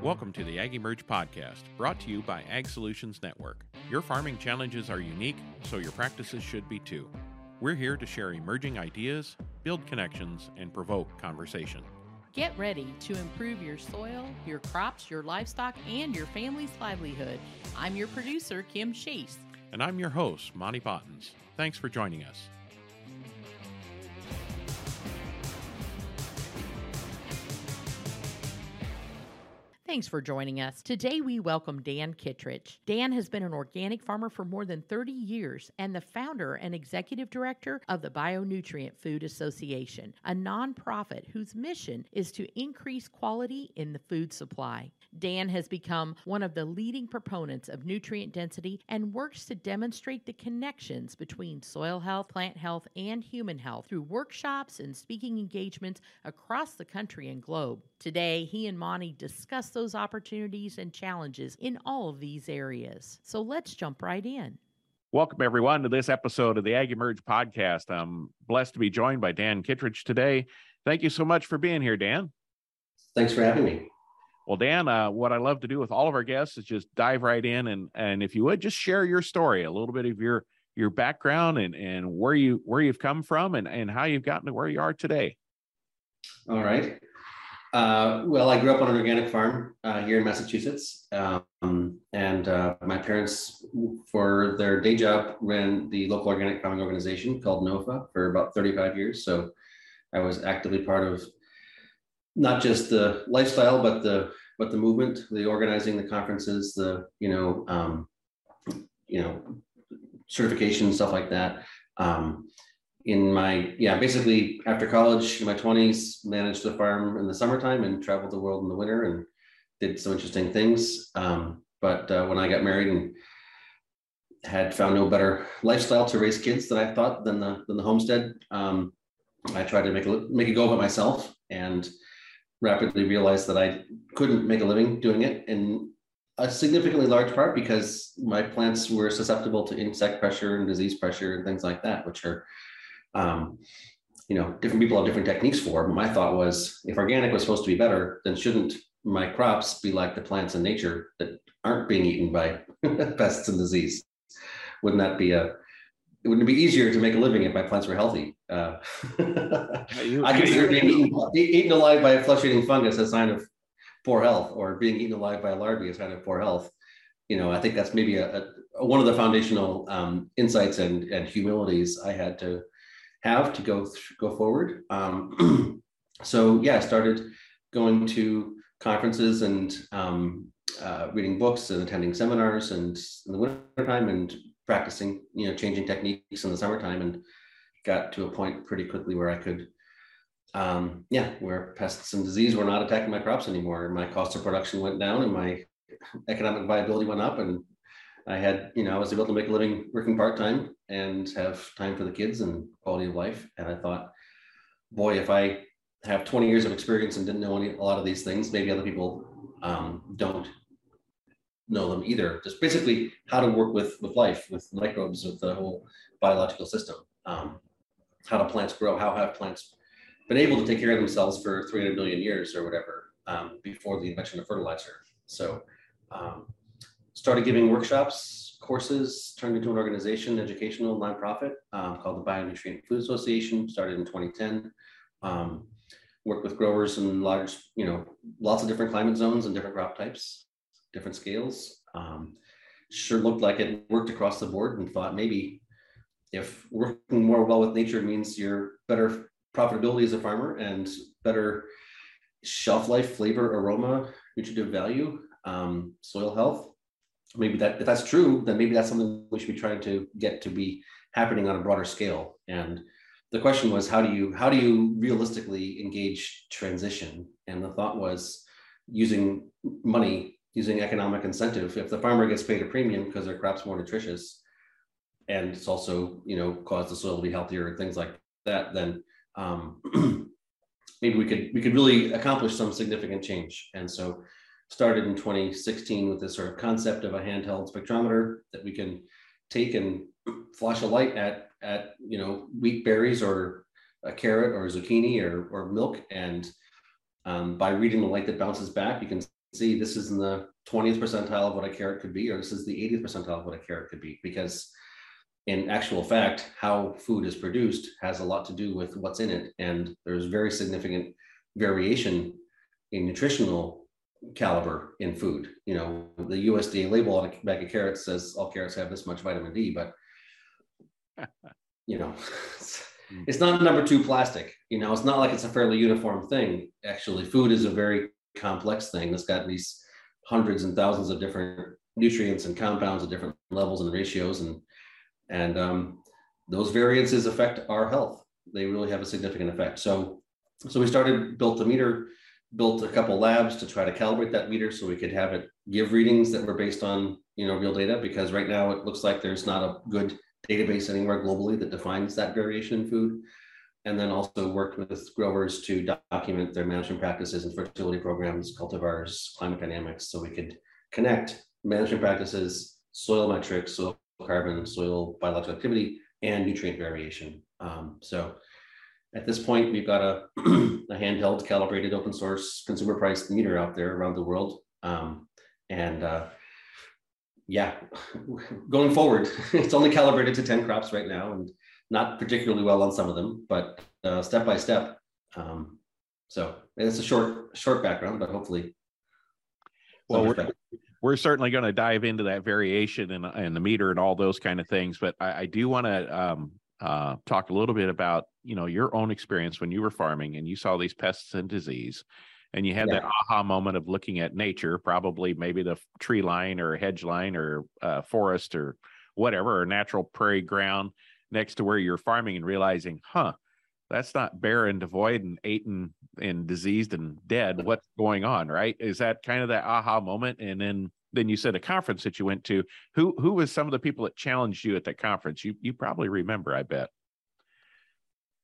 Welcome to the Ag Emerge podcast, brought to you by Ag Solutions Network. Your farming challenges are unique, so your practices should be too. We're here to share emerging ideas, build connections, and provoke conversation. Get ready to improve your soil, your crops, your livestock, and your family's livelihood. I'm your producer, Kim Chase. And I'm your host, Monty Bottens. Thanks for joining us. Thanks for joining us. Today we welcome Dan Kittredge. Dan has been an organic farmer for more than 30 years and the founder and executive director of the Bionutrient Food Association, a nonprofit whose mission is to increase quality in the food supply. Dan has become one of the leading proponents of nutrient density and works to demonstrate the connections between soil health, plant health, and human health through workshops and speaking engagements across the country and globe. Today, he and Monty discuss those opportunities and challenges in all of these areas. So let's jump right in. Welcome, everyone, to this episode of the Ag Emerge podcast. I'm blessed to be joined by Dan Kittredge today. Thank you so much for being here, Dan. Thanks for having me. Well, Dan, what I love to do with all of our guests is just dive right in. And if you would, just share your story, a little bit of your background and where you've come from and how you've gotten to where you are today. All right. Well, I grew up on an organic farm here in Massachusetts. My parents, for their day job, ran the local organic farming organization called NOFA for about 35 years. So I was actively part of not just the lifestyle, but the movement, the organizing, the conferences, certification, stuff like that. Basically after college in my 20s, managed the farm in the summertime and traveled the world in the winter and did some interesting things. When I got married and had found no better lifestyle to raise kids than I thought than the homestead, I tried to make a go of it myself and rapidly realized that I couldn't make a living doing it, in a significantly large part because my plants were susceptible to insect pressure and disease pressure and things like that, which are, different people have different techniques for. But my thought was, if organic was supposed to be better, then shouldn't my crops be like the plants in nature that aren't being eaten by pests and disease? Wouldn't that be Wouldn't it be easier to make a living if my plants were healthy? I consider being eaten alive by a flesh-eating fungus a sign of poor health, or being eaten alive by a larvae a sign of poor health. I think that's maybe one of the foundational insights and humilities I had to have to go forward. I started going to conferences and reading books and attending seminars, and in the wintertime and practicing, changing techniques in the summertime, and got to a point pretty quickly where I could, where pests and disease were not attacking my crops anymore. And my cost of production went down and my economic viability went up, and I had, I was able to make a living working part-time and have time for the kids and quality of life. And I thought, boy, if I have 20 years of experience and didn't know a lot of these things, maybe other people don't know them either. Just basically how to work with life, with microbes, with the whole biological system. How do plants grow? How have plants been able to take care of themselves for 300 million years or whatever before the invention of fertilizer? So started giving workshops, courses, turned into an organization, educational nonprofit called the Bionutrient Food Association, started in 2010. Worked with growers in large, lots of different climate zones and different crop types, different scales. Sure looked like it worked across the board, and thought maybe if working more well with nature means you're better profitability as a farmer and better shelf life, flavor, aroma, nutritive value, soil health, maybe that, if that's true, then maybe that's something we should be trying to get to be happening on a broader scale. And the question was, how do you realistically engage transition? And the thought was using money, using economic incentive. If the farmer gets paid a premium because their crop's more nutritious, and it's also, caused the soil to be healthier and things like that, then maybe we could really accomplish some significant change. And so started in 2016 with this sort of concept of a handheld spectrometer that we can take and flash a light at wheat berries or a carrot or a zucchini or milk. And by reading the light that bounces back, you can see, this is in the 20th percentile of what a carrot could be, or this is the 80th percentile of what a carrot could be, because in actual fact, how food is produced has a lot to do with what's in it. And there's very significant variation in nutritional caliber in food. You know, the USDA label on a bag of carrots says all carrots have this much vitamin D, but you know, it's not number 2 plastic. You know, it's not like it's a fairly uniform thing. Actually, food is a very complex thing that's got these hundreds and thousands of different nutrients and compounds at different levels and ratios, and those variances affect our health. They really have a significant effect. So we built the meter, built a couple labs to try to calibrate that meter so we could have it give readings that were based on, you know, real data, because right now it looks like there's not a good database anywhere globally that defines that variation in food. And then also worked with growers to document their management practices and fertility programs, cultivars, climate dynamics, so we could connect management practices, soil metrics, soil carbon, soil biological activity, and nutrient variation. So at this point, we've got a handheld, calibrated, open source, consumer priced meter out there around the world. Yeah, going forward, it's only calibrated to 10 crops right now, and not particularly well on some of them, but step by step. So it's a short background, but hopefully. Well, we're certainly going to dive into that variation and the meter and all those kind of things, but I do want to talk a little bit about, you know, your own experience when you were farming and you saw these pests and disease, and you had that aha moment of looking at nature, probably maybe the tree line or hedge line or forest or whatever, or natural prairie ground next to where you're farming, and realizing, huh, that's not barren, devoid and eaten and diseased and dead. What's going on, right? Is that kind of that aha moment? And then you said a conference that you went to. Who was some of the people that challenged you at that conference? You probably remember, I bet.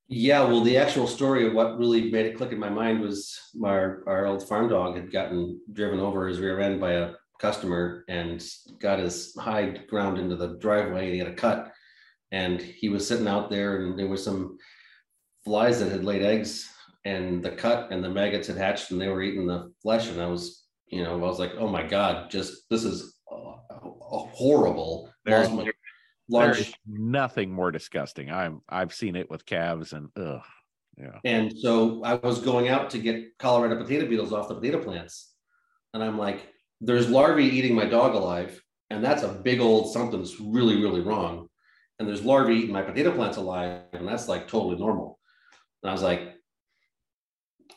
Yeah, well, the actual story of what really made it click in my mind was our old farm dog had gotten driven over his rear end by a customer and got his hide ground into the driveway. He had a cut, and he was sitting out there, and there were some flies that had laid eggs and the cut, and the maggots had hatched, and they were eating the flesh. And I was like, oh my God, this is horrible. There's nothing more disgusting. I've seen it with calves, and ugh, yeah. And so I was going out to get Colorado potato beetles off the potato plants, and I'm like, there's larvae eating my dog alive, and that's a big old something's really, really wrong. And there's larvae eating my potato plants alive, and that's like totally normal. And I was like,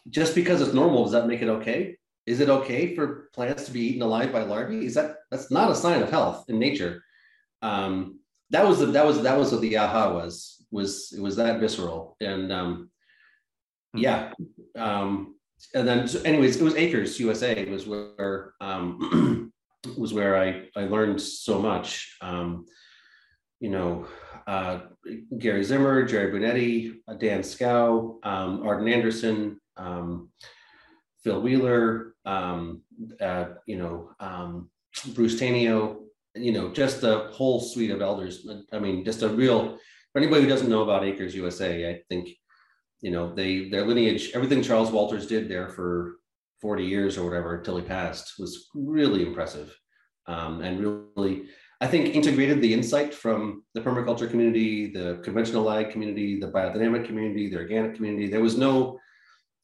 just because it's normal, does that make it okay? Is it okay for plants to be eaten alive by larvae? That's not a sign of health in nature. That was what the aha was it was that visceral. And and then, so anyways, it was Acres USA was where I learned so much. Gary Zimmer, Jerry Brunetti, Dan Scow, Arden Anderson, Phil Wheeler, Bruce Taneo. You know, just a whole suite of elders. I mean, just a real, for anybody who doesn't know about Acres USA, I think, you know, their lineage, everything Charles Walters did there for 40 years or whatever until he passed was really impressive. And really, I think, integrated the insight from the permaculture community, the conventional ag community, the biodynamic community, the organic community. There was no,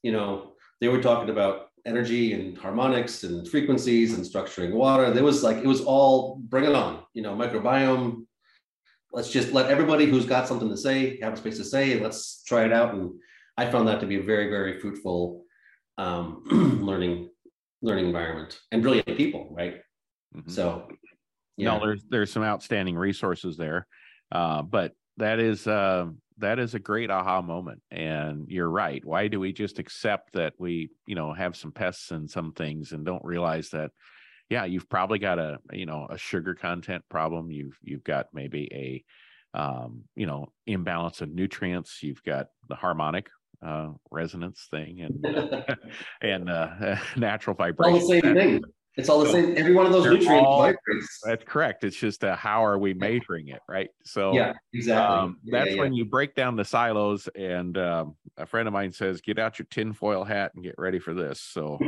you know, they were talking about energy and harmonics and frequencies and structuring water. There was like, it was all bring it on, you know, microbiome. Let's just let everybody who's got something to say have a space to say, and let's try it out. And I found that to be a very, very fruitful learning environment, and brilliant people, right? Mm-hmm. So, yeah. No, there's some outstanding resources there, but that is a great aha moment. And you're right. Why do we just accept that we, you know, have some pests and some things, and don't realize that, yeah, you've probably got a, you know, a sugar content problem. You've got maybe a, you know, imbalance of nutrients. You've got the harmonic resonance thing, and natural vibration. All the same thing. It's all the same. Every one of those nutrients vibrates. That's correct. It's just how are we measuring it, right? So yeah, exactly. That's when you break down the silos. And a friend of mine says, "Get out your tinfoil hat and get ready for this." So,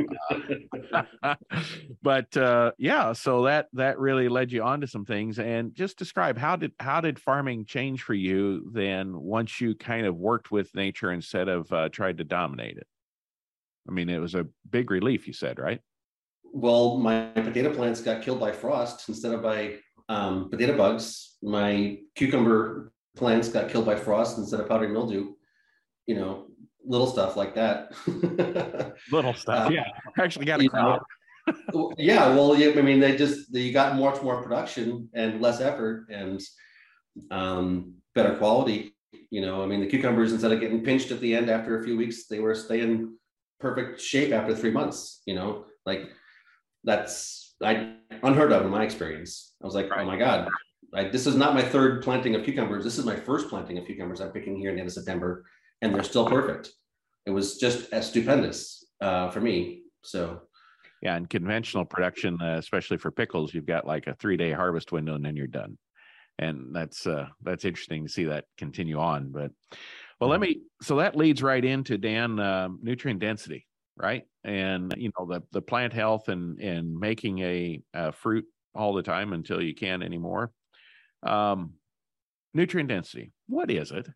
but yeah, so that really led you on to some things. And just describe how did farming change for you then once you kind of worked with nature instead of tried to dominate it? I mean, it was a big relief, you said, right? Well, my potato plants got killed by frost instead of by potato bugs. My cucumber plants got killed by frost instead of powdery mildew. You know, little stuff like that. Little stuff. Yeah, actually got a crop. Yeah, well, I mean, you got much more production and less effort and better quality. You know, I mean, the cucumbers, instead of getting pinched at the end after a few weeks, they were staying perfect shape after 3 months. You know, like. That's unheard of in my experience. I was like, right. Oh my God, this is not my third planting of cucumbers. This is my first planting of cucumbers I'm picking here in the end of September, and they're still perfect. It was just as stupendous for me. So, yeah, in conventional production, especially for pickles, you've got like a 3-day harvest window, and then you're done. And that's interesting to see that continue on. But well, so that leads right into, Dan, nutrient density. Right. And, you know, the plant health and making a fruit all the time until you can't anymore. Nutrient density. What is it?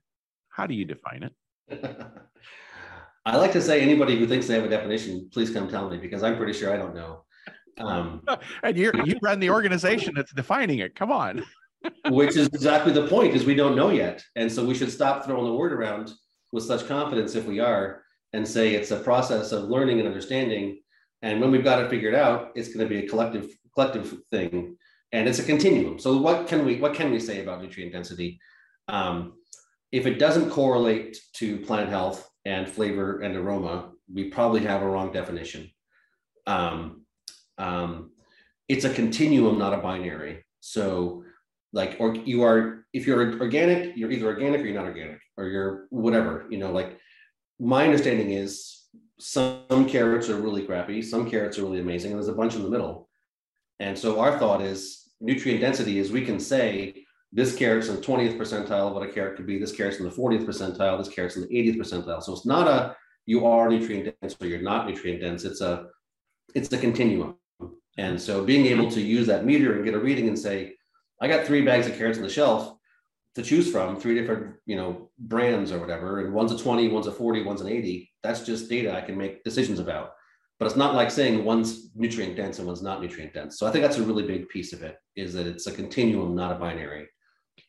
How do you define it? I like to say anybody who thinks they have a definition, please come tell me, because I'm pretty sure I don't know. And you run the organization that's defining it. Come on. Which is exactly the point, is we don't know yet. And so we should stop throwing the word around with such confidence if we are. And say it's a process of learning and understanding. And when we've got it figured out, it's going to be a collective thing. And it's a continuum. So what can we say about nutrient density? If it doesn't correlate to plant health and flavor and aroma, we probably have a wrong definition. It's a continuum, not a binary. So like, or if you're organic, you're either organic or you're not organic, or you're whatever, you know, like, my understanding is some carrots are really crappy, some carrots are really amazing, and there's a bunch in the middle. And so our thought is nutrient density is we can say this carrot's in the 20th percentile of what a carrot could be, this carrot's in the 40th percentile, this carrot's in the 80th percentile. So it's not a you are nutrient dense or you're not nutrient dense. It's a continuum. And so being able to use that meter and get a reading and say, I got 3 bags of carrots on the shelf to choose from, 3 different, you know, brands or whatever, and one's a 20, one's a 40, one's an 80. That's just data I can make decisions about. But it's not like saying one's nutrient dense and one's not nutrient dense. So I think that's a really big piece of it, is that it's a continuum, not a binary,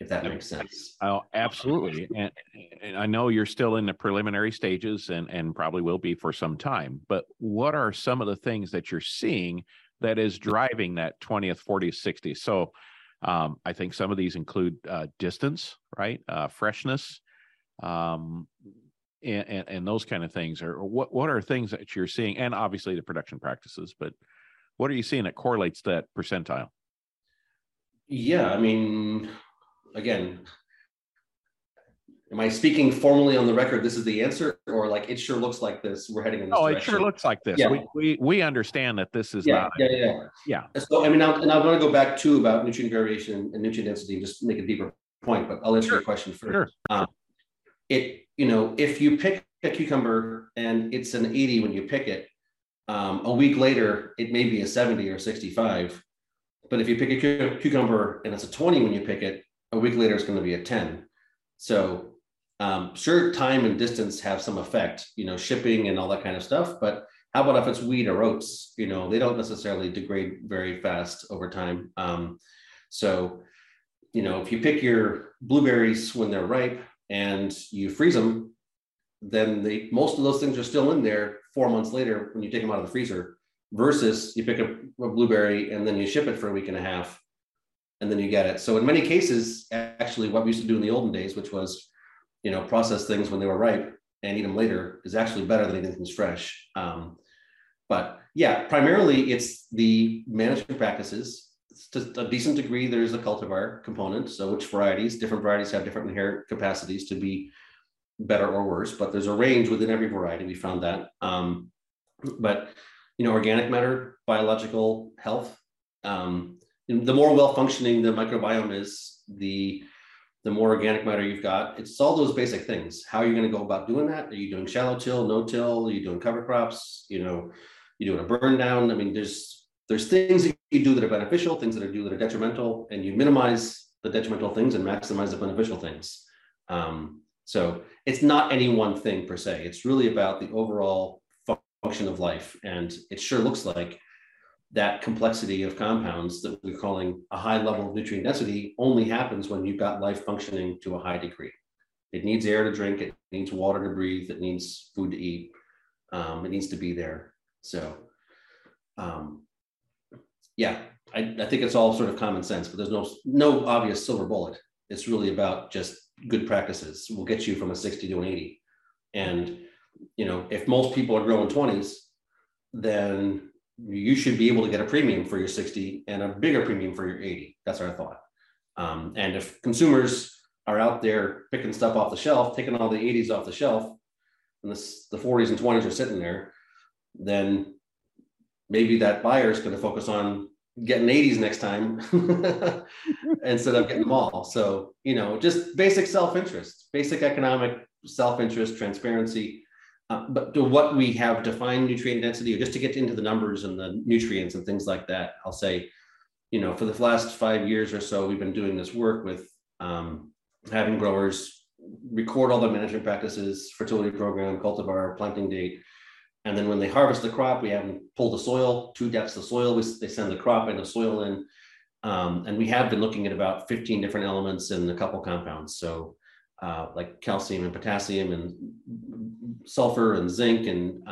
if that makes sense. Oh, absolutely. And I know you're still in the preliminary stages and probably will be for some time, but what are some of the things that you're seeing that is driving that 20th, 40th, 60th? So I think some of these include distance, right? Freshness, and those kind of things. Or what are things that you're seeing? And obviously the production practices, but what are you seeing that correlates to that percentile? Yeah, I mean, again, am I speaking formally on the record, this is the answer, or like, it sure looks like this, we're heading in this direction? It sure looks like this. Yeah. We understand that this is not. Yeah. So, I mean, I want to go back too about nutrient variation and nutrient density and just make a deeper point, but I'll answer your question first. Sure. You know, if you pick a cucumber and it's an 80 when you pick it, a week later, it may be a 70 or 65. But if you pick a cucumber and it's a 20 when you pick it, a week later, it's going to be a 10. So, sure, time and distance have some effect, you know, shipping and all that kind of stuff. But how about if it's wheat or oats? You know, they don't necessarily degrade very fast over time. So, you know, if you pick your blueberries when they're ripe and you freeze them, then most of those things are still in there 4 months later when you take them out of the freezer, versus you pick up a blueberry and then you ship it for a week and a half and then you get it. So in many cases, actually what we used to do in the olden days, which was, you know, process things when they were ripe and eat them later, is actually better than eating things fresh. But yeah, primarily it's the management practices. To a decent degree, there's a cultivar component. So which varieties, different varieties have different inherent capacities to be better or worse, but there's a range within every variety. We found that. But organic matter, biological health. The more well-functioning the microbiome is, the more organic matter you've got. It's all those basic things. How are you going to go about doing that? Are you doing shallow till, no till? Are you doing cover crops? You doing a burn down? I mean, there's things that you do that are beneficial, things that are do that are detrimental, and you minimize the detrimental things and maximize the beneficial things. So it's not any one thing per se. It's really about the overall function of life. And it sure looks like that complexity of compounds that we're calling a high level of nutrient density only happens when you've got life functioning to a high degree. It needs air to drink, it needs water to breathe, it needs food to eat, it needs to be there. So yeah, I think it's all sort of common sense, but there's no obvious silver bullet. It's really about just good practices will get you from a 60 to an 80. And, if most people are growing 20s, then you should be able to get a premium for your 60 and a bigger premium for your 80. That's our thought. And if consumers are out there picking stuff off the shelf, taking all the 80s off the shelf, and the 40s and 20s are sitting there, then maybe that buyer is going to focus on getting 80s next time instead of getting them all. So, just basic self-interest, basic economic self-interest, transparency. But to what we have defined nutrient density, or just to get into the numbers and the nutrients and things like that, I'll say, for the last 5 years or so, we've been doing this work with having growers record all their management practices, fertility program, cultivar, planting date. And then when they harvest the crop, we have them pull the soil, 2 depths of soil, they send the crop and the soil in. And we have been looking at about 15 different elements and a couple compounds. So like calcium and potassium and sulfur and zinc and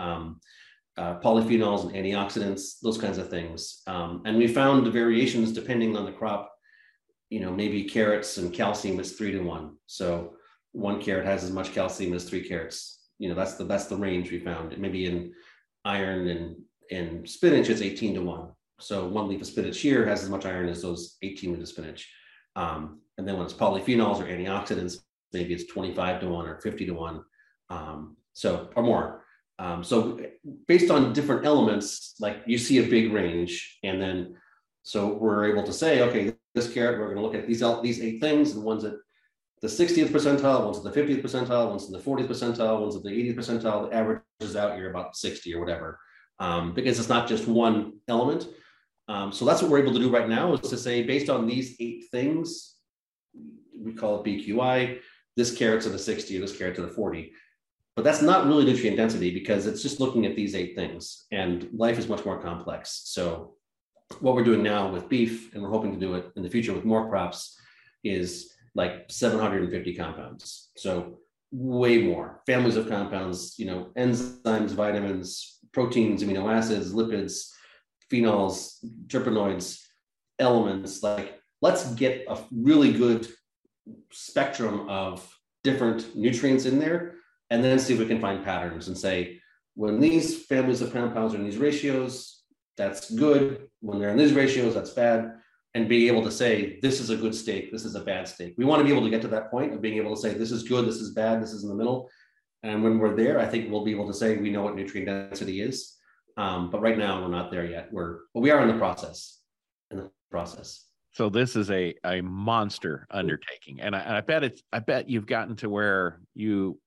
polyphenols and antioxidants, those kinds of things. And we found the variations depending on the crop, maybe carrots and calcium is 3 to 1. So 1 carrot has as much calcium as 3 carrots. That's the range we found. Maybe in iron and in spinach, it's 18 to 1. So 1 leaf of spinach here has as much iron as those 18 leaves of spinach. And then when it's polyphenols or antioxidants, maybe it's 25 to 1 or 50 to 1, or more. So based on different elements, like you see a big range. And then, so we're able to say, okay, this carrot, we're going to look at these 8 things, and one's at the 60th percentile, one's at the 50th percentile, one's at the 40th percentile, one's at the 80th percentile. The average is out here about 60 or whatever, because it's not just one element. So that's what we're able to do right now, is to say, based on these 8 things, we call it BQI, this carrot to the 60, this carrot to the 40. But that's not really nutrient density, because it's just looking at these 8 things, and life is much more complex. So what we're doing now with beef, and we're hoping to do it in the future with more crops, is like 750 compounds. So way more families of compounds, enzymes, vitamins, proteins, amino acids, lipids, phenols, terpenoids, elements. Like, let's get a really good spectrum of different nutrients in there, and then see if we can find patterns and say, when these families of compounds are in these ratios, that's good. When they're in these ratios, that's bad. And be able to say, this is a good steak, this is a bad steak. We want to be able to get to that point of being able to say, this is good, this is bad, this is in the middle. And when we're there, I think we'll be able to say, we know what nutrient density is. But right now, we're not there yet. We are in the process. So this is a monster undertaking, and I bet you've gotten to where you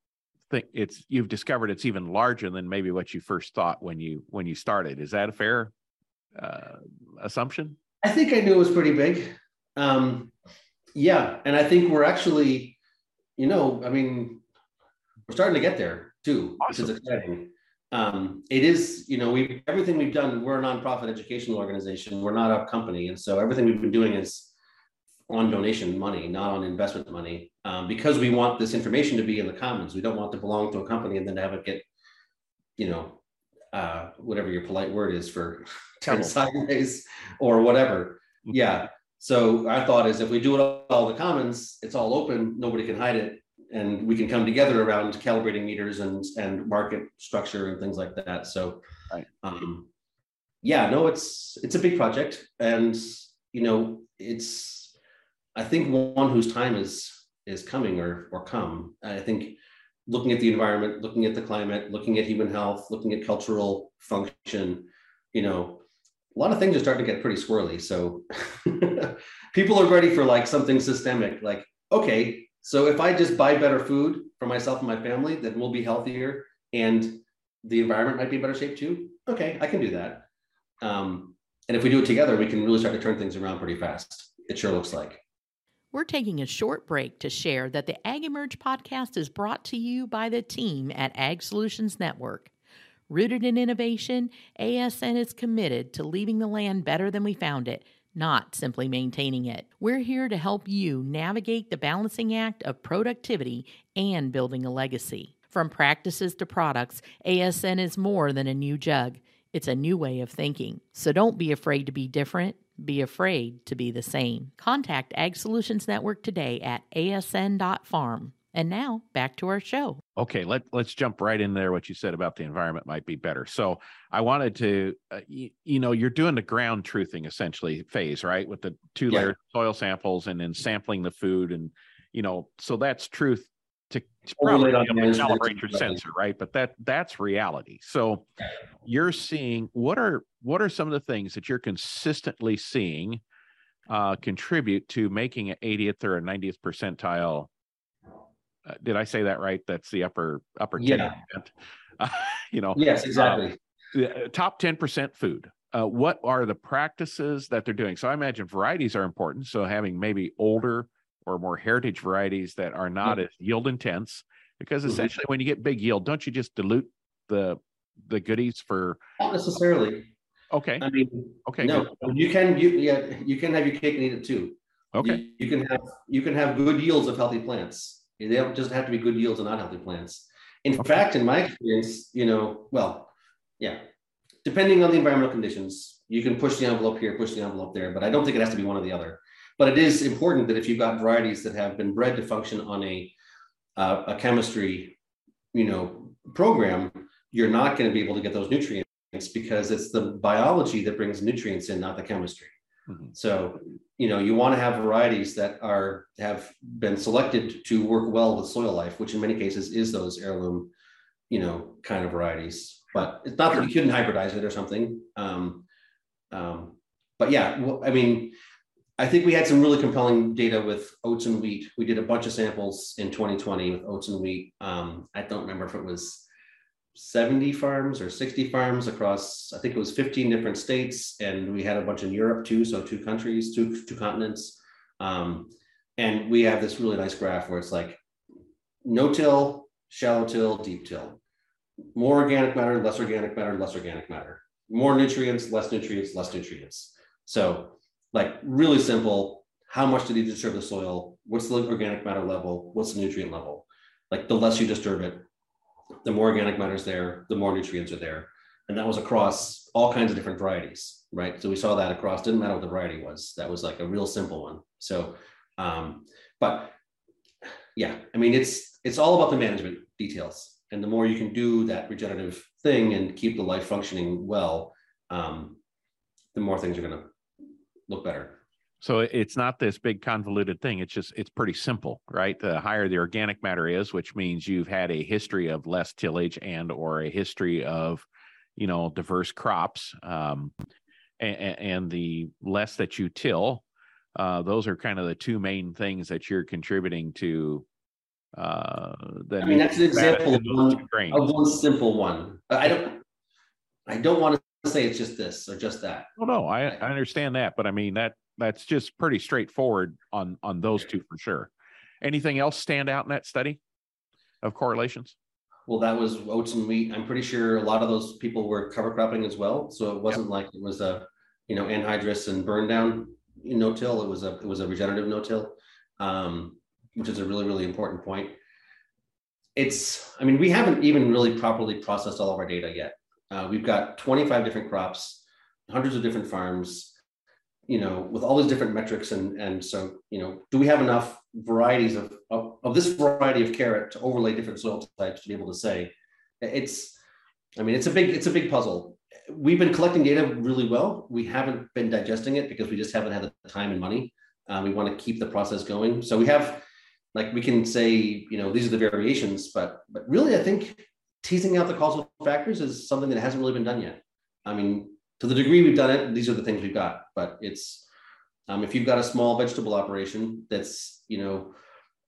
think you've discovered it's even larger than maybe what you first thought when you started. Is that a fair assumption? I think I knew it was pretty big. Yeah. And I think we're actually, we're starting to get there too, awesome. Which is exciting. It is, everything we've done, we're a nonprofit educational organization. We're not a company. And so everything we've been doing is on donation money, not on investment money, because we want this information to be in the commons. We don't want to belong to a company and then have it get, whatever your polite word is for sideways or whatever. Yeah. So our thought is, if we do it all the commons, it's all open, nobody can hide it. And we can come together around calibrating meters and market structure and things like that. So, right. It's a big project, and, I think one whose time is coming or come. I think looking at the environment, looking at the climate, looking at human health, looking at cultural function, you know, a lot of things are starting to get pretty swirly. So people are ready for like something systemic, like, okay, so if I just buy better food for myself and my family, then we'll be healthier and the environment might be in better shape too. Okay, I can do that. And if we do it together, we can really start to turn things around pretty fast. It sure looks like. We're taking a short break to share that the Ag Emerge podcast is brought to you by the team at Ag Solutions Network. Rooted in innovation, ASN is committed to leaving the land better than we found it, not simply maintaining it. We're here to help you navigate the balancing act of productivity and building a legacy. From practices to products, ASN is more than a new jug. It's a new way of thinking. So don't be afraid to be different. Be afraid to be the same. Contact Ag Solutions Network today at asn.farm. And now back to our show. Okay, let's jump right in there. What you said about the environment might be better. So I wanted to, you're doing the ground truthing essentially phase, right? With the two layered soil samples and then sampling the food. And, so that's truth. To probably calibrate your sensor, right? But that's reality. So you're seeing, what are some of the things that you're consistently seeing contribute to making an 80th or a 90th percentile? Did I say that right? That's the upper 10%. Yes, exactly. Top 10% food. What are the practices that they're doing? So I imagine varieties are important. So having maybe older or more heritage varieties that are not as yield intense, because essentially when you get big yield, don't you just dilute the goodies for? Not necessarily. Okay. I mean, okay. No, you can have your cake and eat it too. Okay. You can have good yields of healthy plants. They don't just have to be good yields of not healthy plants. In fact, in my experience, depending on the environmental conditions, you can push the envelope here, push the envelope there, but I don't think it has to be one or the other. But it is important that if you've got varieties that have been bred to function on a chemistry, program, you're not going to be able to get those nutrients because it's the biology that brings nutrients in, not the chemistry. Mm-hmm. So, you want to have varieties that have been selected to work well with soil life, which in many cases is those heirloom, kind of varieties. But it's not that you couldn't hybridize it or something. I think we had some really compelling data with oats and wheat. We did a bunch of samples in 2020 with oats and wheat. I don't remember if it was 70 farms or 60 farms across, I think it was 15 different states. And we had a bunch in Europe too. So two countries, two continents. And we have this really nice graph where it's like no-till, shallow-till, deep-till. More organic matter, less organic matter, less organic matter. More nutrients, less nutrients, less nutrients. So really simple, how much do you disturb the soil? What's the organic matter level? What's the nutrient level? The less you disturb it, the more organic matter is there, the more nutrients are there. And that was across all kinds of different varieties, right? So we saw that across, didn't matter what the variety was. That was a real simple one. So, it's all about the management details. And the more you can do that regenerative thing and keep the life functioning well, the more things are going to look better. So it's not this big convoluted thing. It's pretty simple, right? The higher the organic matter is, which means you've had a history of less tillage and or a history of, diverse crops, and the less that you till, those are kind of the two main things that you're contributing to. That's an example of one simple one. I don't want to say it's just this or just that. Well, no, I understand that, but that's just pretty straightforward on those two for sure. Anything else stand out in that study of correlations? Well, that was oats and wheat. I'm pretty sure a lot of those people were cover cropping as well, so it wasn't like it was a anhydrous and burn down no-till. It was a regenerative no-till, which is a really, really important point. We haven't even really properly processed all of our data yet. We've got 25 different crops, hundreds of different farms, with all these different metrics. And so, do we have enough varieties of this variety of carrot to overlay different soil types to be able to say it's a big puzzle. We've been collecting data really well. We haven't been digesting it because we just haven't had the time and money. We want to keep the process going. So we have, we can say, these are the variations, but really I think teasing out the causal factors is something that hasn't really been done yet. to the degree we've done it, these are the things we've got. But it's, if you've got a small vegetable operation that's, you know,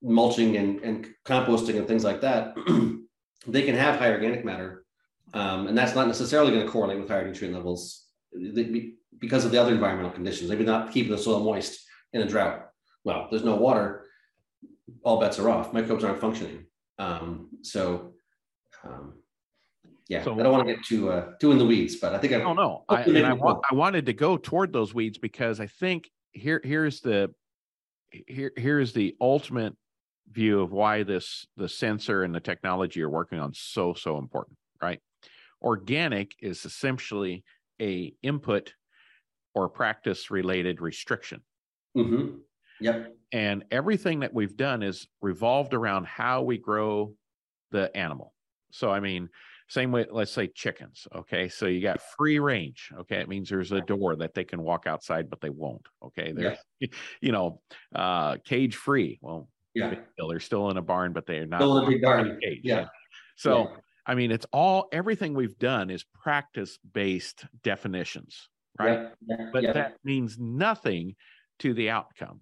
mulching and composting and things like that, they can have high organic matter. And that's not necessarily going to correlate with higher nutrient levels because of the other environmental conditions. Maybe not keeping the soil moist in a drought. Well, there's no water. All bets are off. Microbes aren't functioning. So I don't want to get too in the weeds, but I think I don't know. I wanted to go toward those weeds because I think here's the ultimate view of why the sensor and the technology you're working on so important, right? Organic is essentially a input or practice related restriction. Mm-hmm. Yep. And everything that we've done is revolved around how we grow the animal. So, I mean, same way, let's say chickens. Okay. So you got free range. Okay. It means there's a door that they can walk outside, but they won't. Okay. They're, you know, cage free. Well, they're still in a barn, but they are not still in a big barn. Cage. Yeah. So, I mean, it's all, everything we've done is practice-based definitions, right? Yeah. Yeah. But that means nothing to the outcome.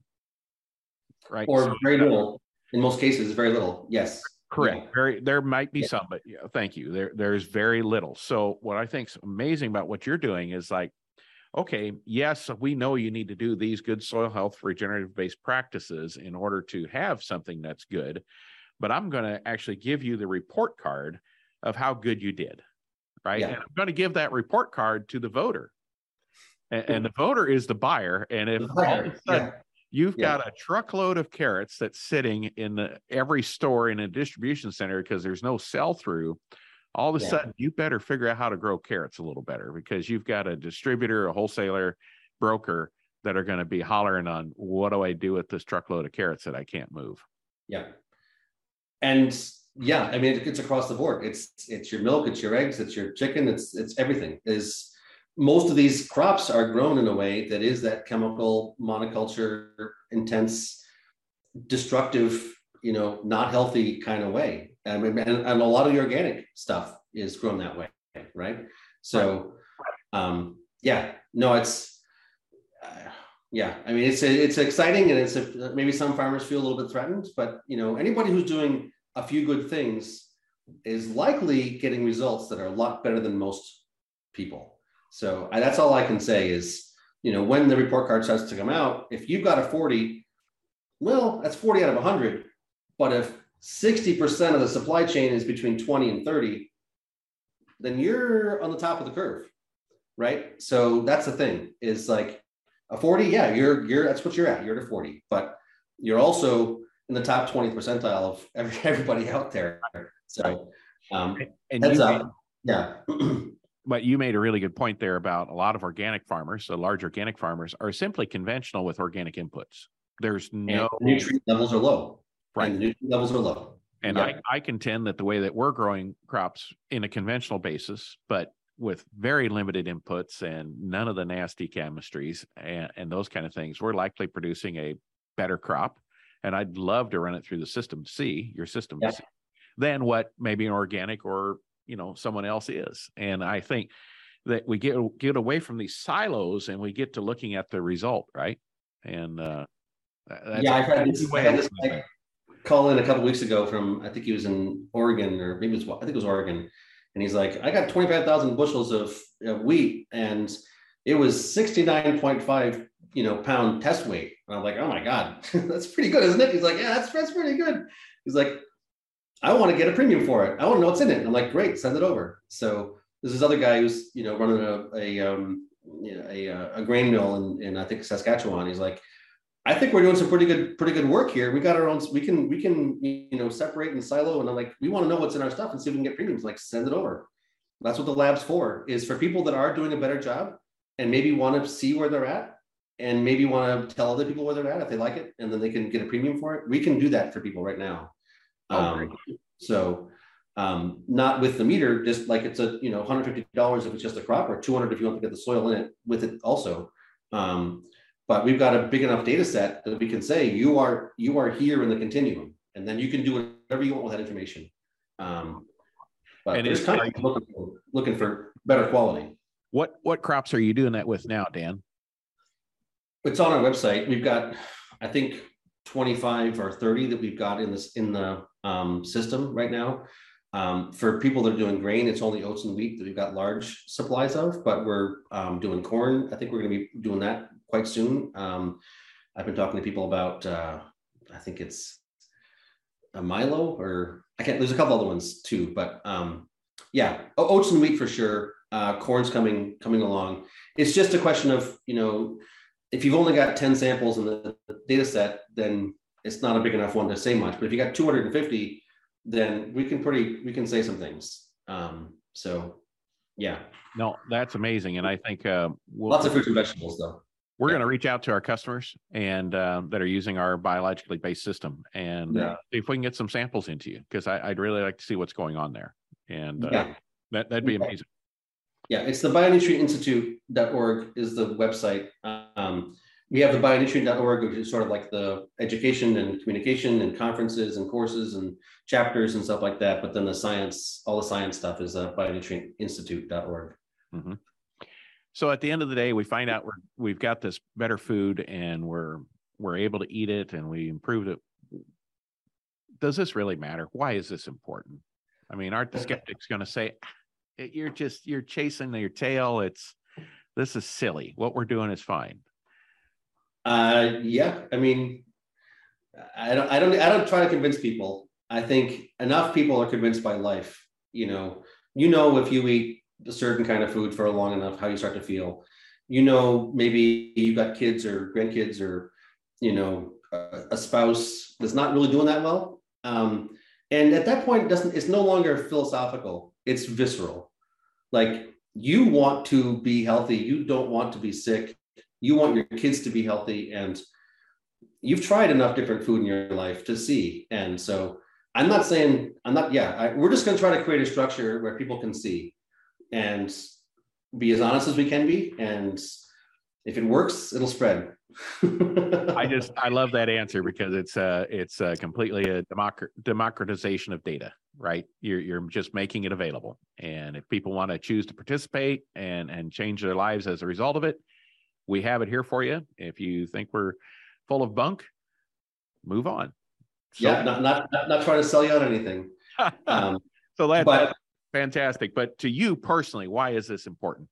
Right. Or so, very little. In most cases, very little. Yes. Correct. Yeah. There might be some, but thank you. There's very little. So what I think's amazing about what you're doing is like, okay, yes, we know you need to do these good soil health regenerative-based practices in order to have something that's good, but I'm going to actually give you the report card of how good you did, right? Yeah. And I'm going to give that report card to the voter. And the voter is the buyer. And if all of a sudden you've got a truckload of carrots that's sitting in every store in a distribution center because there's no sell-through, all of a sudden you better figure out how to grow carrots a little better because you've got a distributor, a wholesaler, broker that are going to be hollering on, what do I do with this truckload of carrots that I can't move? Yeah. And yeah, I mean, it's across the board. It's your milk, it's your eggs, it's your chicken, it's everything. Most of these crops are grown in a way that is that chemical monoculture, intense, destructive, you know, not healthy kind of way. I mean, and a lot of the organic stuff is grown that way, right? So, I mean, it's exciting, and maybe some farmers feel a little bit threatened, but you know, anybody who's doing a few good things is likely getting results that are a lot better than most people. So that's all I can say is, you know, when the report card starts to come out, if you've got a 40, well, that's 40 out of 100. But if 60% of the supply chain is between 20 and 30, then you're on the top of the curve, right? So that's the thing is like a 40, you're that's what you're at. You're at a 40, but you're also in the top 20th percentile of everybody out there. So heads up. Yeah. But you made a really good point there about a lot of organic farmers, the large organic farmers are simply conventional with organic inputs. There's no nutrient levels are low. Right. And the nutrient levels are low. And I contend that the way that we're growing crops in a conventional basis, but with very limited inputs and none of the nasty chemistries and those kind of things, we're likely producing a better crop. And I'd love to run it through the system to see your system to see, than what maybe an organic or, you know, someone else is. And I think that we get away from these silos and we get to looking at the result, right? And that's I had this call in a couple of weeks ago from, I think he was in Oregon, or maybe it was, I think it was Oregon. And he's like, I got 25,000 bushels of wheat and it was 69.5, you know, pound test weight. And I'm like, oh my God, that's pretty good, isn't it? He's like, yeah, that's pretty good. He's like, I want to get a premium for it. I want to know what's in it. And I'm like, great, send it over. So there's this other guy who's, you know, running a grain mill in I think Saskatchewan. He's like, I think we're doing some pretty good work here. We got our own, we can, you know, separate and silo. And I'm like, we want to know what's in our stuff and see if we can get premiums, like send it over. That's what the lab's for, is for people that are doing a better job and maybe want to see where they're at and maybe want to tell other people where they're at if they like it, and then they can get a premium for it. We can do that for people right now. Not with the meter, just like it's a, you know, $150 if it's just a crop, or $200 if you want to get the soil in it with it also. But we've got a big enough data set that we can say you are here in the continuum, and then you can do whatever you want with that information. But it's kind of looking for better quality. What crops are you doing that with now, Dan? It's on our website. We've got, I think, 25 or 30 that we've got in the system right now. For people that are doing grain, it's only oats and wheat that we've got large supplies of, but we're doing corn. I think we're going to be doing that quite soon. I've been talking to people about, I think it's a milo, or I can't, there's a couple other ones too, but yeah, oats and wheat for sure. Corn's coming along. It's just a question of, you know, if you've only got 10 samples in the data set, then it's not a big enough one to say much, but if you got 250, then we can say some things. So yeah. No, that's amazing. And I think lots of fruits and vegetables though. We're going to reach out to our customers and that are using our biologically based system and see if we can get some samples into you, because I'd really like to see what's going on there. And that'd be amazing. Yeah, it's the BionutrientInstitute.org is the website. We have the Bionutrient.org, which is sort of like the education and communication and conferences and courses and chapters and stuff like that. But then the science, all the science stuff is BionutrientInstitute.org. Mm-hmm. So at the end of the day, we find out we've got this better food and we're able to eat it and we improved it. Does this really matter? Why is this important? I mean, aren't the skeptics going to say, you're chasing your tail. This is silly. What we're doing is fine. Yeah. I mean, I don't try to convince people. I think enough people are convinced by life. You know, if you eat a certain kind of food for long enough, how you start to feel, maybe you got kids or grandkids or, a spouse that's not really doing that well. And at that point, it's no longer philosophical, it's visceral. Like you want to be healthy. You don't want to be sick. You want your kids to be healthy. And you've tried enough different food in your life to see. And so we're just going to try to create a structure where people can see and be as honest as we can be. And if it works, it'll spread. I love that answer because it's completely a democratization of data, right? You're just making it available. And if people want to choose to participate and change their lives as a result of it, we have it here for you. If you think we're full of bunk, move on. So, yeah, not trying to sell you out anything. So that's fantastic. But to you personally, why is this important?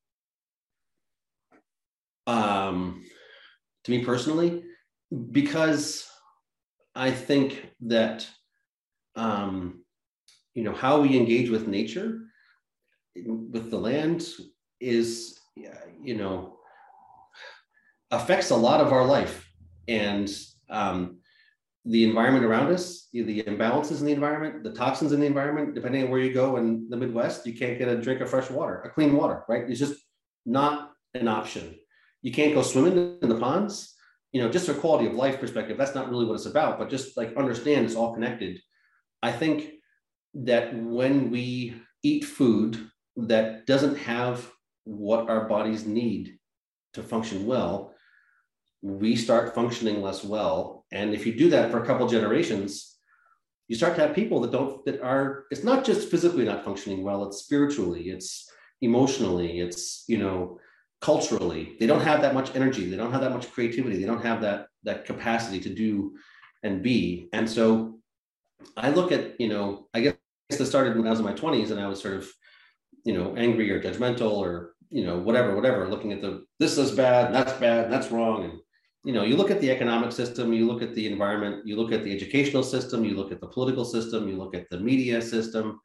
To me personally, because I think that, how we engage with nature, with the land is, affects a lot of our life and, the environment around us, the imbalances in the environment, the toxins in the environment, depending on where you go in the Midwest, you can't get a drink of fresh water, a clean water, right? It's just not an option. You can't go swimming in the ponds, just a quality of life perspective. That's not really what it's about, but just like understand it's all connected. I think that when we eat food that doesn't have what our bodies need to function well, we start functioning less well. And if you do that for a couple generations, you start to have people that are, it's not just physically not functioning well, it's spiritually, it's emotionally, it's, culturally, they don't have that much energy. They don't have that much creativity. They don't have that capacity to do and be. And so I look at, I guess this started when I was in my 20s and I was sort of, angry or judgmental or, whatever, looking at this is bad, and that's wrong. And, you look at the economic system, you look at the environment, you look at the educational system, you look at the political system, you look at the media system.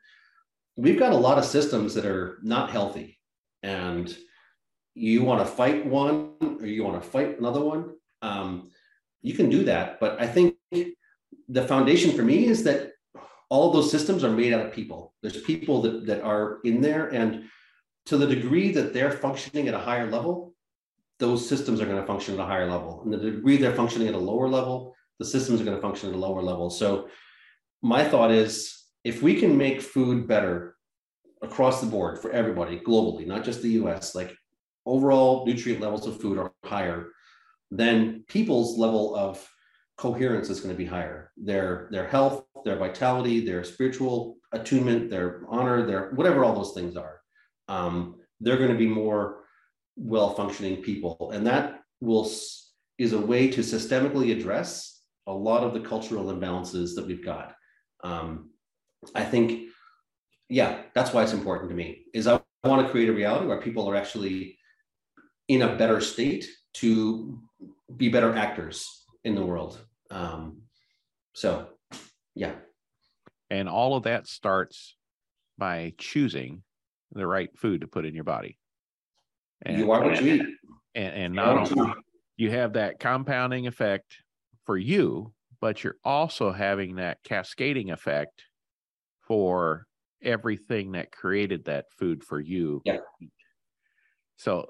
We've got a lot of systems that are not healthy. And you want to fight one or you want to fight another one. You can do that. But I think the foundation for me is that all those systems are made out of people. There's people that are in there. And to the degree that they're functioning at a higher level, those systems are going to function at a higher level. And the degree they're functioning at a lower level, the systems are going to function at a lower level. So my thought is, if we can make food better across the board for everybody globally, not just the US, like overall nutrient levels of food are higher, then people's level of coherence is going to be higher. Their health, their vitality, their spiritual attunement, their honor, their whatever all those things are. They're going to be more well-functioning people. And that is a way to systemically address a lot of the cultural imbalances that we've got. I think, yeah, that's why it's important to me, is I want to create a reality where people are actually in a better state to be better actors in the world. So, yeah. And all of that starts by choosing the right food to put in your body. And you are what you eat. And not only you have that compounding effect for you, but you're also having that cascading effect for everything that created that food for you. Yeah. So,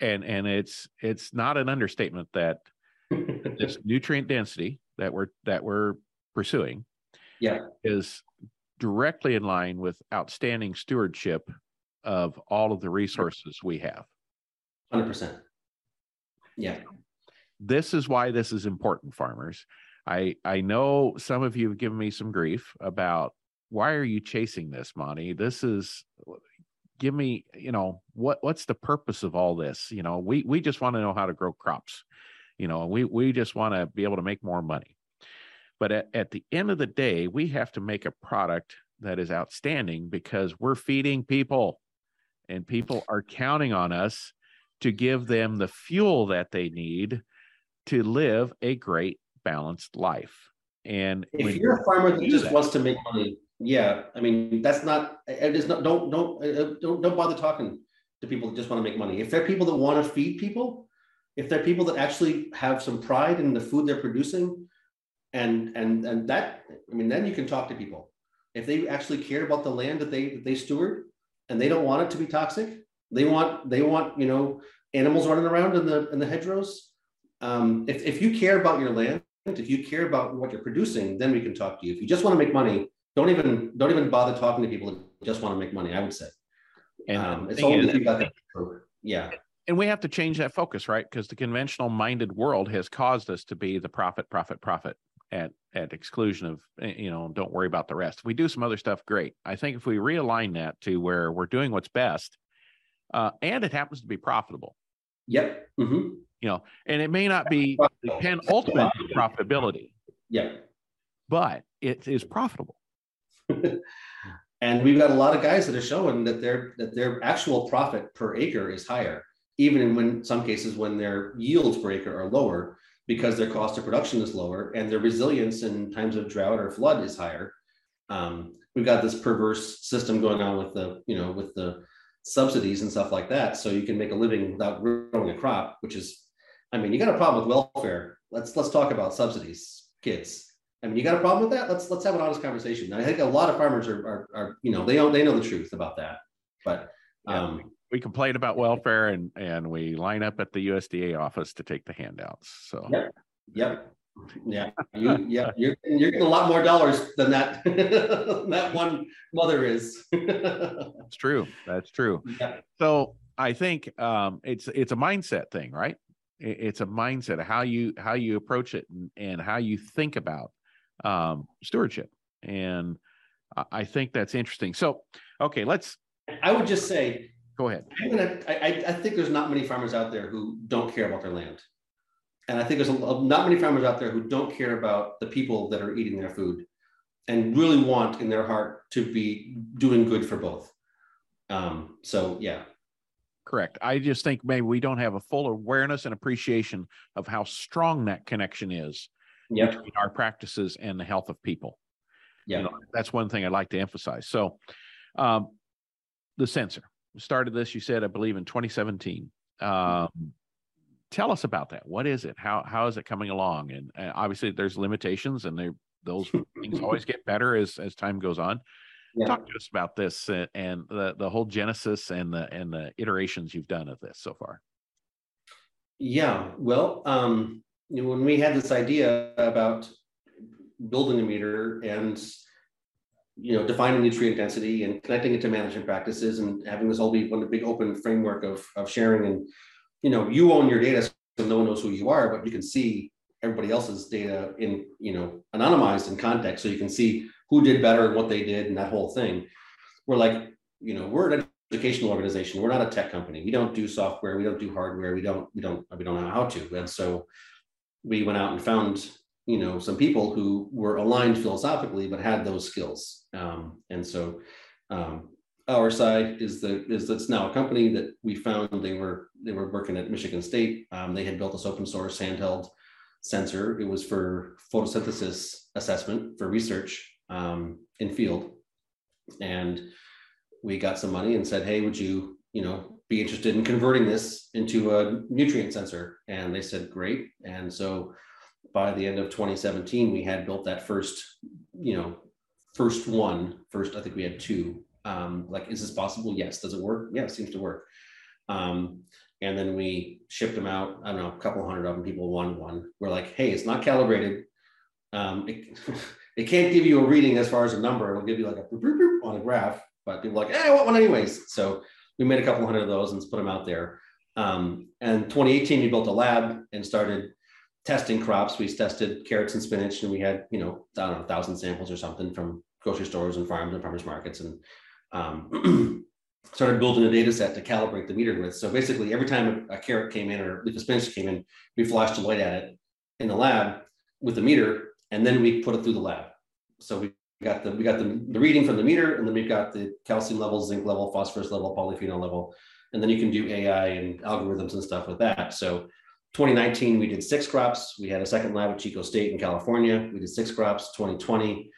and it's not an understatement that this nutrient density that we're pursuing, yeah, is directly in line with outstanding stewardship of all of the resources we have. 100%. Yeah. This is why this is important, farmers. I know some of you have given me some grief about, why are you chasing this, Monty? This is, give me, you know, what's the purpose of all this? You know, we just want to know how to grow crops. You know, we just want to be able to make more money. But at the end of the day, we have to make a product that is outstanding because we're feeding people, and people are counting on us to give them the fuel that they need to live a great, balanced life. And if you're a farmer that just wants to make money, yeah, I mean, that's not, it is not, don't bother talking to people that just want to make money. If they're people that want to feed people, if they're people that actually have some pride in the food they're producing, and that, I mean, then you can talk to people. If they actually care about the land that they steward, and they don't want it to be toxic, they want you know, animals running around in the hedgerows. If you care about your land, if you care about what you're producing, then we can talk to you. If you just want to make money, don't even bother talking to people that just want to make money, I would say. And it's only if you got that program. Yeah. And we have to change that focus, right? Because the conventional minded world has caused us to be the profit at exclusion of, you know, don't worry about the rest. If we do some other stuff, great. I think if we realign that to where we're doing what's best, and it happens to be profitable. Yep. Mm-hmm. You know, and it may not be the penultimate profitability. Yeah. But it is profitable. And we've got a lot of guys that are showing that their actual profit per acre is higher, even in some cases when their yields per acre are lower, because their cost of production is lower and their resilience in times of drought or flood is higher. We've got this perverse system going on with the subsidies and stuff like that, so you can make a living without growing a crop, which is, I mean, you got a problem with welfare, let's talk about subsidies, kids. I mean, you got a problem with that, let's have an honest conversation. And I think a lot of farmers are you know, they know the truth about that, but yeah, we complain about welfare and we line up at the USDA office to take the handouts. So yeah you're getting a lot more dollars than that that one mother is. That's true. Yeah. So I think it's a mindset thing, right? It's a mindset, how you approach it and how you think about stewardship. And I think that's interesting. So okay, I would just say, go ahead. I think there's not many farmers out there who don't care about their land. And I think there's not many farmers out there who don't care about the people that are eating their food and really want in their heart to be doing good for both. So, yeah. Correct. I just think maybe we don't have a full awareness and appreciation of how strong that connection is, yep, between our practices and the health of people. Yeah. You know, that's one thing I'd like to emphasize. So the sensor started this, you said, I believe in 2017. Tell us about that. What is it? How is it coming along? And obviously there's limitations, and those things always get better as time goes on. Yeah. Talk to us about this and the whole genesis and the iterations you've done of this so far. Yeah, well, you know, when we had this idea about building a meter and, you know, defining nutrient density and connecting it to management practices and having this all be one big open framework of sharing, and you know, you own your data, so no one knows who you are, but you can see everybody else's data in, you know, anonymized in context, so you can see who did better and what they did and that whole thing. We're like, you know, we're at educational organization. We're not a tech company. We don't do software. We don't do hardware. We don't know how to. And so we went out and found, you know, some people who were aligned philosophically, but had those skills. Our side is that's now a company that we found. They were working at Michigan State. They had built this open source handheld sensor. It was for photosynthesis assessment for research in field. And we got some money and said, hey, would you, you know, be interested in converting this into a nutrient sensor? And they said, great. And so by the end of 2017, we had built that first one, I think we had two. Is this possible? Yes. Does it work? Yeah, it seems to work. And then we shipped them out, I don't know, a couple hundred of them, people won one. We're like, hey, it's not calibrated. It can't give you a reading as far as a number. It'll give you like a boop, boop, boop on a graph, but people are like, hey, I want one anyways. So we made a couple hundred of those and put them out there. And 2018, we built a lab and started testing crops. We tested carrots and spinach, and we had, you know, I don't know, 1,000 samples or something from grocery stores and farms and farmers markets, and started building a data set to calibrate the meter with. So basically every time a carrot came in or a spinach came in, we flashed a light at it in the lab with the meter, and then we put it through the lab. So we got the reading from the meter, and then we've got the calcium level, zinc level, phosphorus level, polyphenol level, and then you can do AI and algorithms and stuff with that. So 2019, we did 6 crops. We had a second lab at Chico State in California. We did 6 crops. 2020,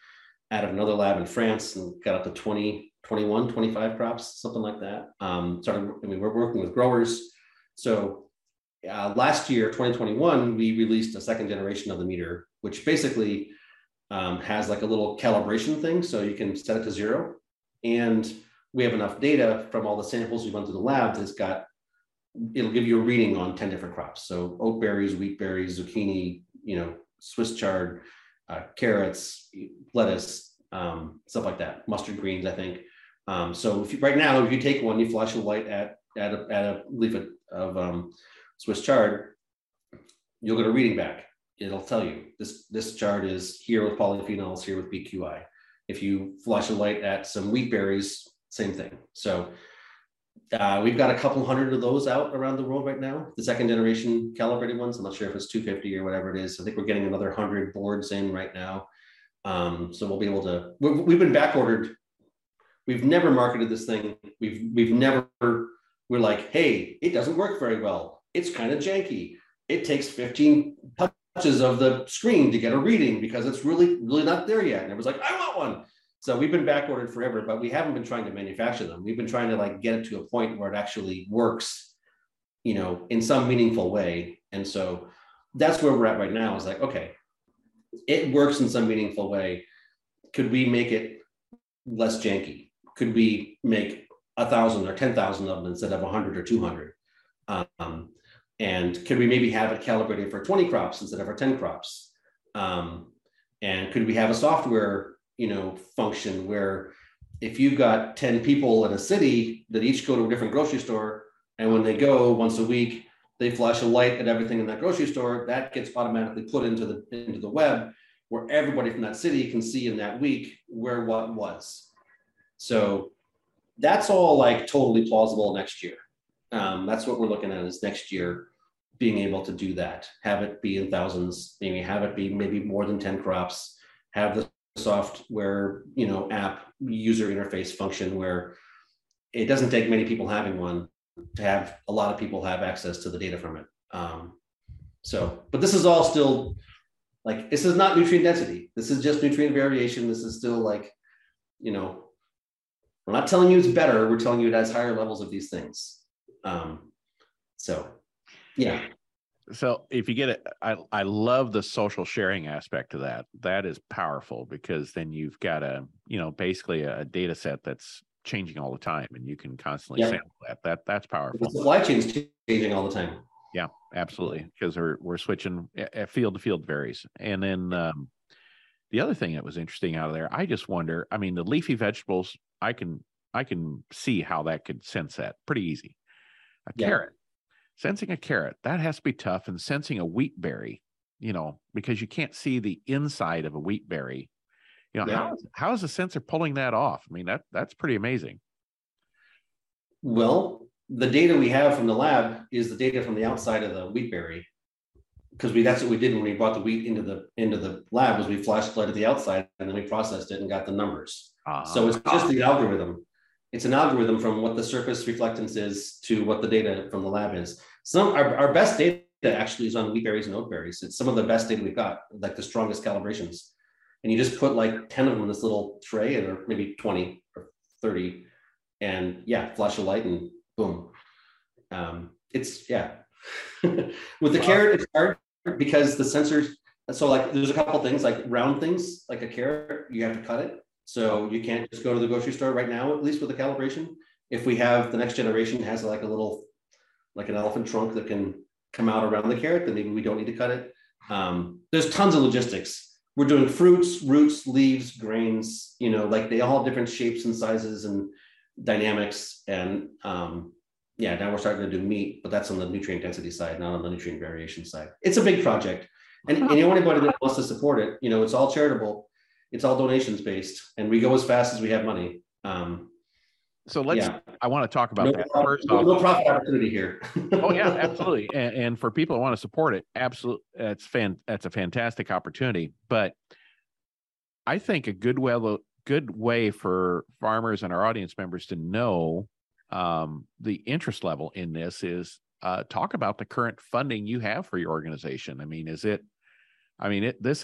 out of another lab in France, and got up to 20, 21, 25 crops, something like that. We're working with growers. So last year, 2021, we released a second generation of the meter, which basically has like a little calibration thing. So you can set it to 0. And we have enough data from all the samples we went to the lab that's got, it'll give you a reading on 10 different crops. So oat berries, wheat berries, zucchini, you know, Swiss chard, carrots, lettuce, stuff like that, mustard greens, I think. So if you, right now, if you take one, you flash a light at a leaf of Swiss chard, you'll get a reading back. It'll tell you this chard is here with polyphenols, here with BQI. If you flash a light at some wheat berries, same thing. So we've got a couple hundred of those out around the world right now. The second generation calibrated ones, I'm not sure if it's 250 or whatever it is. I think we're getting another 100 boards in right now. So we'll be able to, we've been back ordered. We've never marketed this thing. We're like, hey, it doesn't work very well. It's kind of janky. It takes 15 touches of the screen to get a reading because it's really, really not there yet. And everyone's like, I want one. So we've been back ordered forever, but we haven't been trying to manufacture them. We've been trying to like get it to a point where it actually works, you know, in some meaningful way. And so that's where we're at right now, is like, okay, it works in some meaningful way. Could we make it less janky? Could we make 1,000 or 10,000 of them instead of 100 or 200? And could we maybe have it calibrated for 20 crops instead of for 10 crops? And could we have a software, you know, function where if you've got 10 people in a city that each go to a different grocery store, and when they go once a week, they flash a light at everything in that grocery store, that gets automatically put into the web, where everybody from that city can see in that week where what was. So that's all like totally plausible next year. That's what we're looking at, is next year being able to do that, have it be in thousands, maybe have it be maybe more than 10 crops, have the software, you know, app user interface function where it doesn't take many people having one to have a lot of people have access to the data from it. But this is all still like, this is not nutrient density. This is just nutrient variation. This is still like, you know, we're not telling you it's better. We're telling you it has higher levels of these things. Yeah. So if you get it, I love the social sharing aspect of that. That is powerful, because then you've got basically a data set that's changing all the time, and you can constantly sample that. That's powerful. The supply chain's changing all the time. Yeah, absolutely. Because we're switching at field to field varies. And then the other thing that was interesting out of there, I just wonder, I mean, the leafy vegetables, I can see how that could sense that pretty easy. Carrot. Sensing a carrot, that has to be tough. And sensing a wheat berry, you know, because you can't see the inside of a wheat berry. You know, how is the sensor pulling that off? I mean, that's pretty amazing. Well, the data we have from the lab is the data from the outside of the wheat berry, because that's what we did when we brought the wheat into the lab, was we flash flooded the outside and then we processed it and got the numbers. So it's just the algorithm. It's an algorithm from what the surface reflectance is to what the data from the lab is. Our best data actually is on wheat berries and oat berries. It's some of the best data we've got, like the strongest calibrations. And you just put like 10 of them in this little tray, or maybe 20 or 30, and yeah, flash a light and boom. It's, yeah. With the carrot, it's hard because the sensors, so like there's a couple things, like round things, like a carrot, you have to cut it. So you can't just go to the grocery store right now, at least with the calibration. If we have the next generation has like a little, like an elephant trunk that can come out around the carrot, then maybe we don't need to cut it. There's tons of logistics. We're doing fruits, roots, leaves, grains, you know, like they all have different shapes and sizes and dynamics. And yeah, now we're starting to do meat, but that's on the nutrient density side, not on the nutrient variation side. It's a big project. And you know, anybody that wants to support it, you know, it's all charitable. It's all donations based, and we go as fast as we have money. So let's, yeah. I want to talk about that. First off, no profit opportunity here. Oh yeah, absolutely. And for people who want to support it, absolutely. That's a fantastic opportunity, but I think a good way for farmers and our audience members to know the interest level in this is talk about the current funding you have for your organization. I mean, this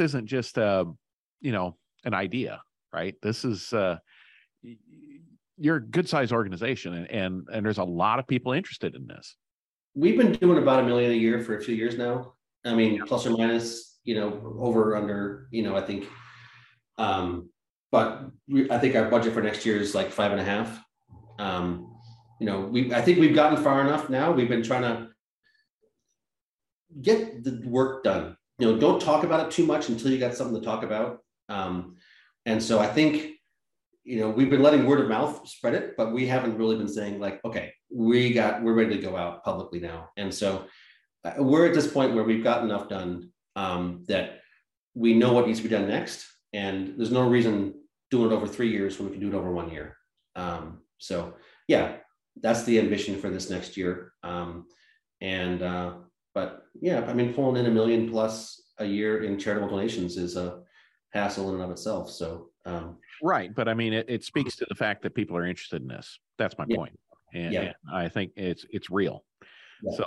isn't just, you know, an idea, right? This is, you're a good sized organization, and there's a lot of people interested in this. We've been doing about $1 million a year for a few years now. I mean, yeah. Plus or minus, you know, over or under, you know, I think, but I think our budget for next year is like 5.5. You know, I think we've gotten far enough now. We've been trying to get the work done. You know, don't talk about it too much until you got something to talk about. And so I think, you know, we've been letting word of mouth spread it, but we haven't really been saying like, okay, we're ready to go out publicly now. And so we're at this point where we've got enough done that we know what needs to be done next. And there's no reason doing it over 3 years when we can do it over 1 year. So yeah, that's the ambition for this next year. But yeah, I mean, pulling in $1 million plus a year in charitable donations is a hassle in and of itself. So right, but I mean, it speaks to the fact that people are interested in this. That's my point, and I think it's real. Yeah. So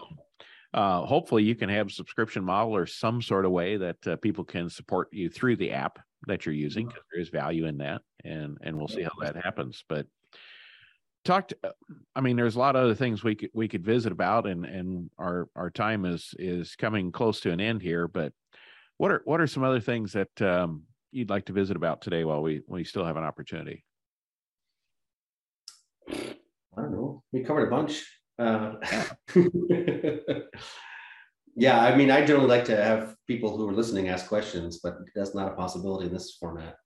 hopefully, you can have a subscription model or some sort of way that people can support you through the app that you're using, because there is value in that, and we'll see how that happens. But I mean, there's a lot of other things we could visit about, and our time is coming close to an end here. But what are some other things that you'd like to visit about today while we still have an opportunity? I don't know. We covered a bunch. Yeah, I mean, I generally like to have people who are listening ask questions, but that's not a possibility in this format.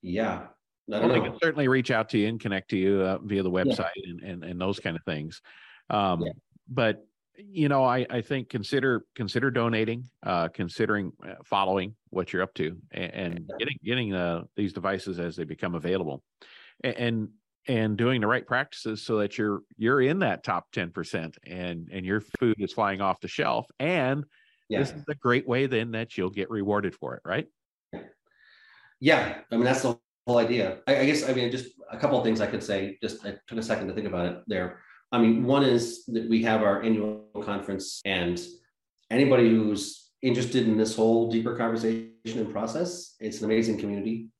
Yeah. Well, they can certainly reach out to you and connect to you via the website and those kind of things. But you know, I think consider donating, considering following what you're up to, and getting these devices as they become available, and doing the right practices so that you're in that top 10%, and your food is flying off the shelf. And this is a great way then that you'll get rewarded for it, right? Yeah, I mean, that's the whole idea. I guess, I mean, just a couple of things I could say. Just I took a second to think about it there. I mean, one is that we have our annual conference, and anybody who's interested in this whole deeper conversation and process, it's an amazing community.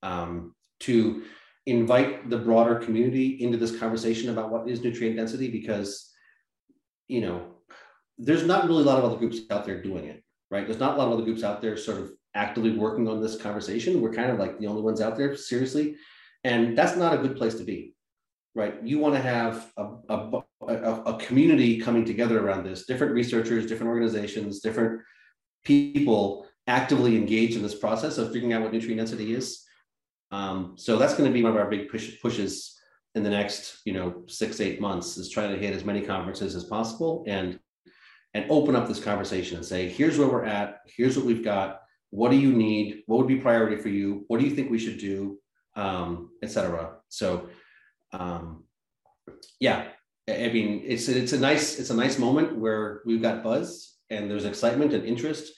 To invite the broader community into this conversation about what is nutrient density, because, you know, there's not really a lot of other groups out there doing it, right? There's not a lot of other groups out there sort of actively working on this conversation. We're kind of like the only ones out there, seriously. And that's not a good place to be, right? You want to have a community coming together around this, different researchers, different organizations, different people actively engaged in this process of figuring out what nutrient density is. So that's going to be one of our big pushes in the next, you know, 6-8 months, is trying to hit as many conferences as possible and open up this conversation and say, here's where we're at, here's what we've got. What do you need? What would be priority for you? What do you think we should do? Et cetera. So yeah, I mean, it's a nice moment where we've got buzz and there's excitement and interest,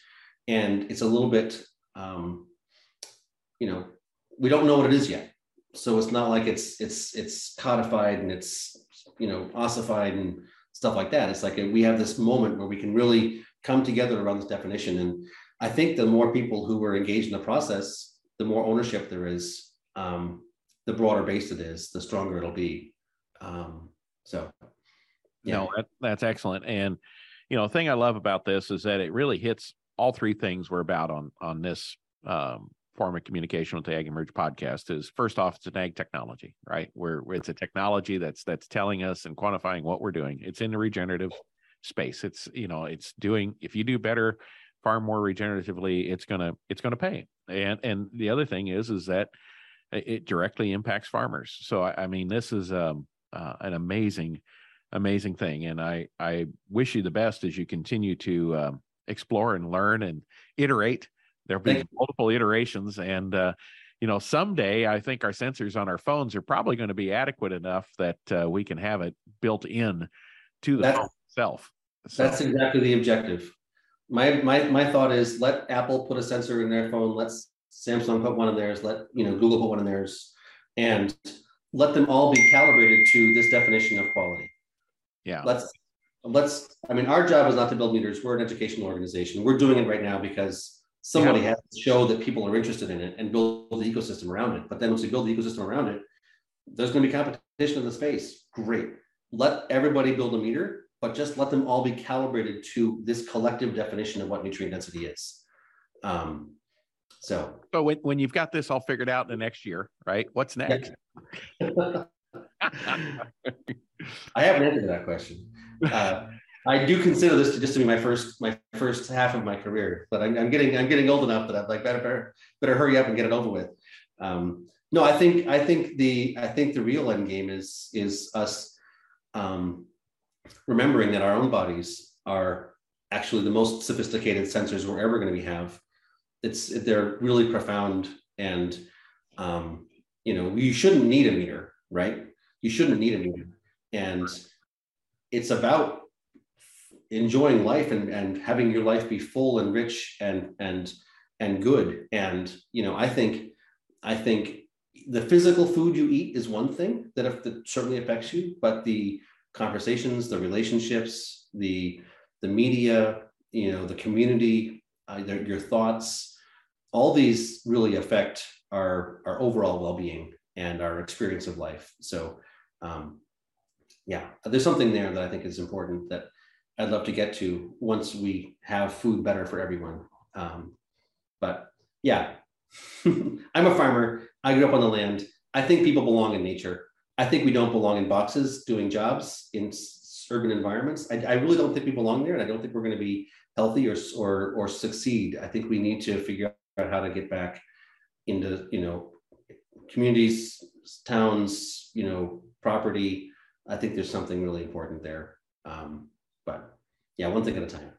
and it's a little bit, we don't know what it is yet. So it's not like it's codified and it's, ossified and stuff like that. It's like we have this moment where we can really come together around this definition. And I think the more people who are engaged in the process, the more ownership there is, the broader base it is, the stronger it'll be. So, yeah. No, that's excellent. And, the thing I love about this is that it really hits all three things we're about on this form of communication with the Ag Emerge podcast. Is first off, it's an ag technology, right? It's a technology that's telling us and quantifying what we're doing. It's in the regenerative space. It's, it's doing, if you do better, far more regeneratively, it's going to pay. And the other thing is that it directly impacts farmers. So, I mean, this is an amazing thing. And I wish you the best as you continue to explore and learn and iterate. There'll be multiple iterations. And, someday I think our sensors on our phones are probably going to be adequate enough that we can have it built in to the phone itself. So, that's exactly the objective. My thought is, let Apple put a sensor in their phone. Let Samsung put one in theirs. Let Google put one in theirs, and let them all be calibrated to this definition of quality. Yeah. Let's. I mean, our job is not to build meters. We're an educational organization. We're doing it right now because somebody has to show that people are interested in it and build the ecosystem around it. But then once we build the ecosystem around it, there's going to be competition in the space. Great. Let everybody build a meter, but just let them all be calibrated to this collective definition of what nutrient density is. So when you've got this all figured out in the next year, right? What's next? I haven't answered that question. I do consider this to be my first half of my career, but I'm getting old enough that I'm like, better hurry up and get it over with. No, I think the real end game is us, remembering that our own bodies are actually the most sophisticated sensors we're ever going to have. They're really profound, and you shouldn't need a meter, right? You shouldn't need a meter, and it's about enjoying life and having your life be full and rich and good. And I think the physical food you eat is one thing that certainly affects you, but the conversations, the relationships, the media, the community, your thoughts, all these really affect our overall well-being and our experience of life. So, there's something there that I think is important that I'd love to get to once we have food better for everyone. I'm a farmer. I grew up on the land. I think people belong in nature. I think we don't belong in boxes doing jobs in urban environments. I really don't think we belong there, and I don't think we're going to be healthy or succeed. I think we need to figure out how to get back into, communities, towns, property. I think there's something really important there. One thing at a time.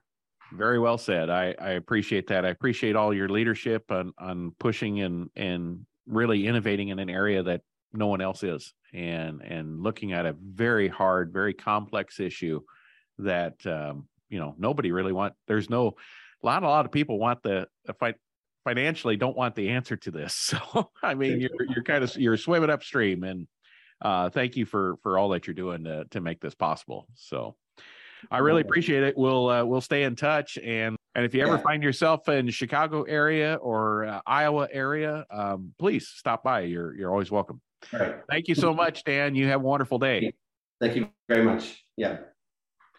Very well said. I appreciate that. I appreciate all your leadership on pushing and really innovating in an area that no one else is, and looking at a very hard, very complex issue that, nobody really wants. There's a lot of people want financially don't want the answer to this. So, I mean, you're swimming upstream, and thank you for all that you're doing to make this possible. So I really appreciate it. We'll stay in touch. And if you ever find yourself in Chicago area or Iowa area, please stop by. You're always welcome. All right. Thank you so much, Dan. You have a wonderful day. Thank you very much. Yeah.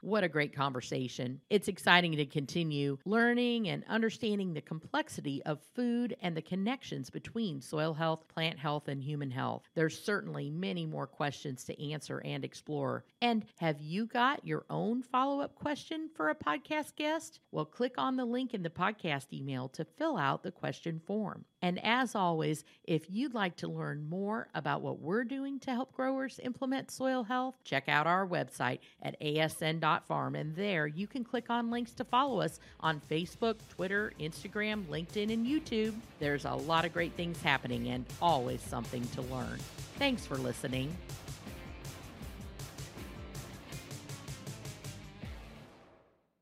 What a great conversation. It's exciting to continue learning and understanding the complexity of food and the connections between soil health, plant health, and human health. There's certainly many more questions to answer and explore. And have you got your own follow-up question for a podcast guest? Well, click on the link in the podcast email to fill out the question form. And as always, if you'd like to learn more about what we're doing to help growers implement soil health, check out our website at asn.farm, and there you can click on links to follow us on Facebook, Twitter, Instagram, LinkedIn, and YouTube. There's a lot of great things happening and always something to learn. Thanks for listening.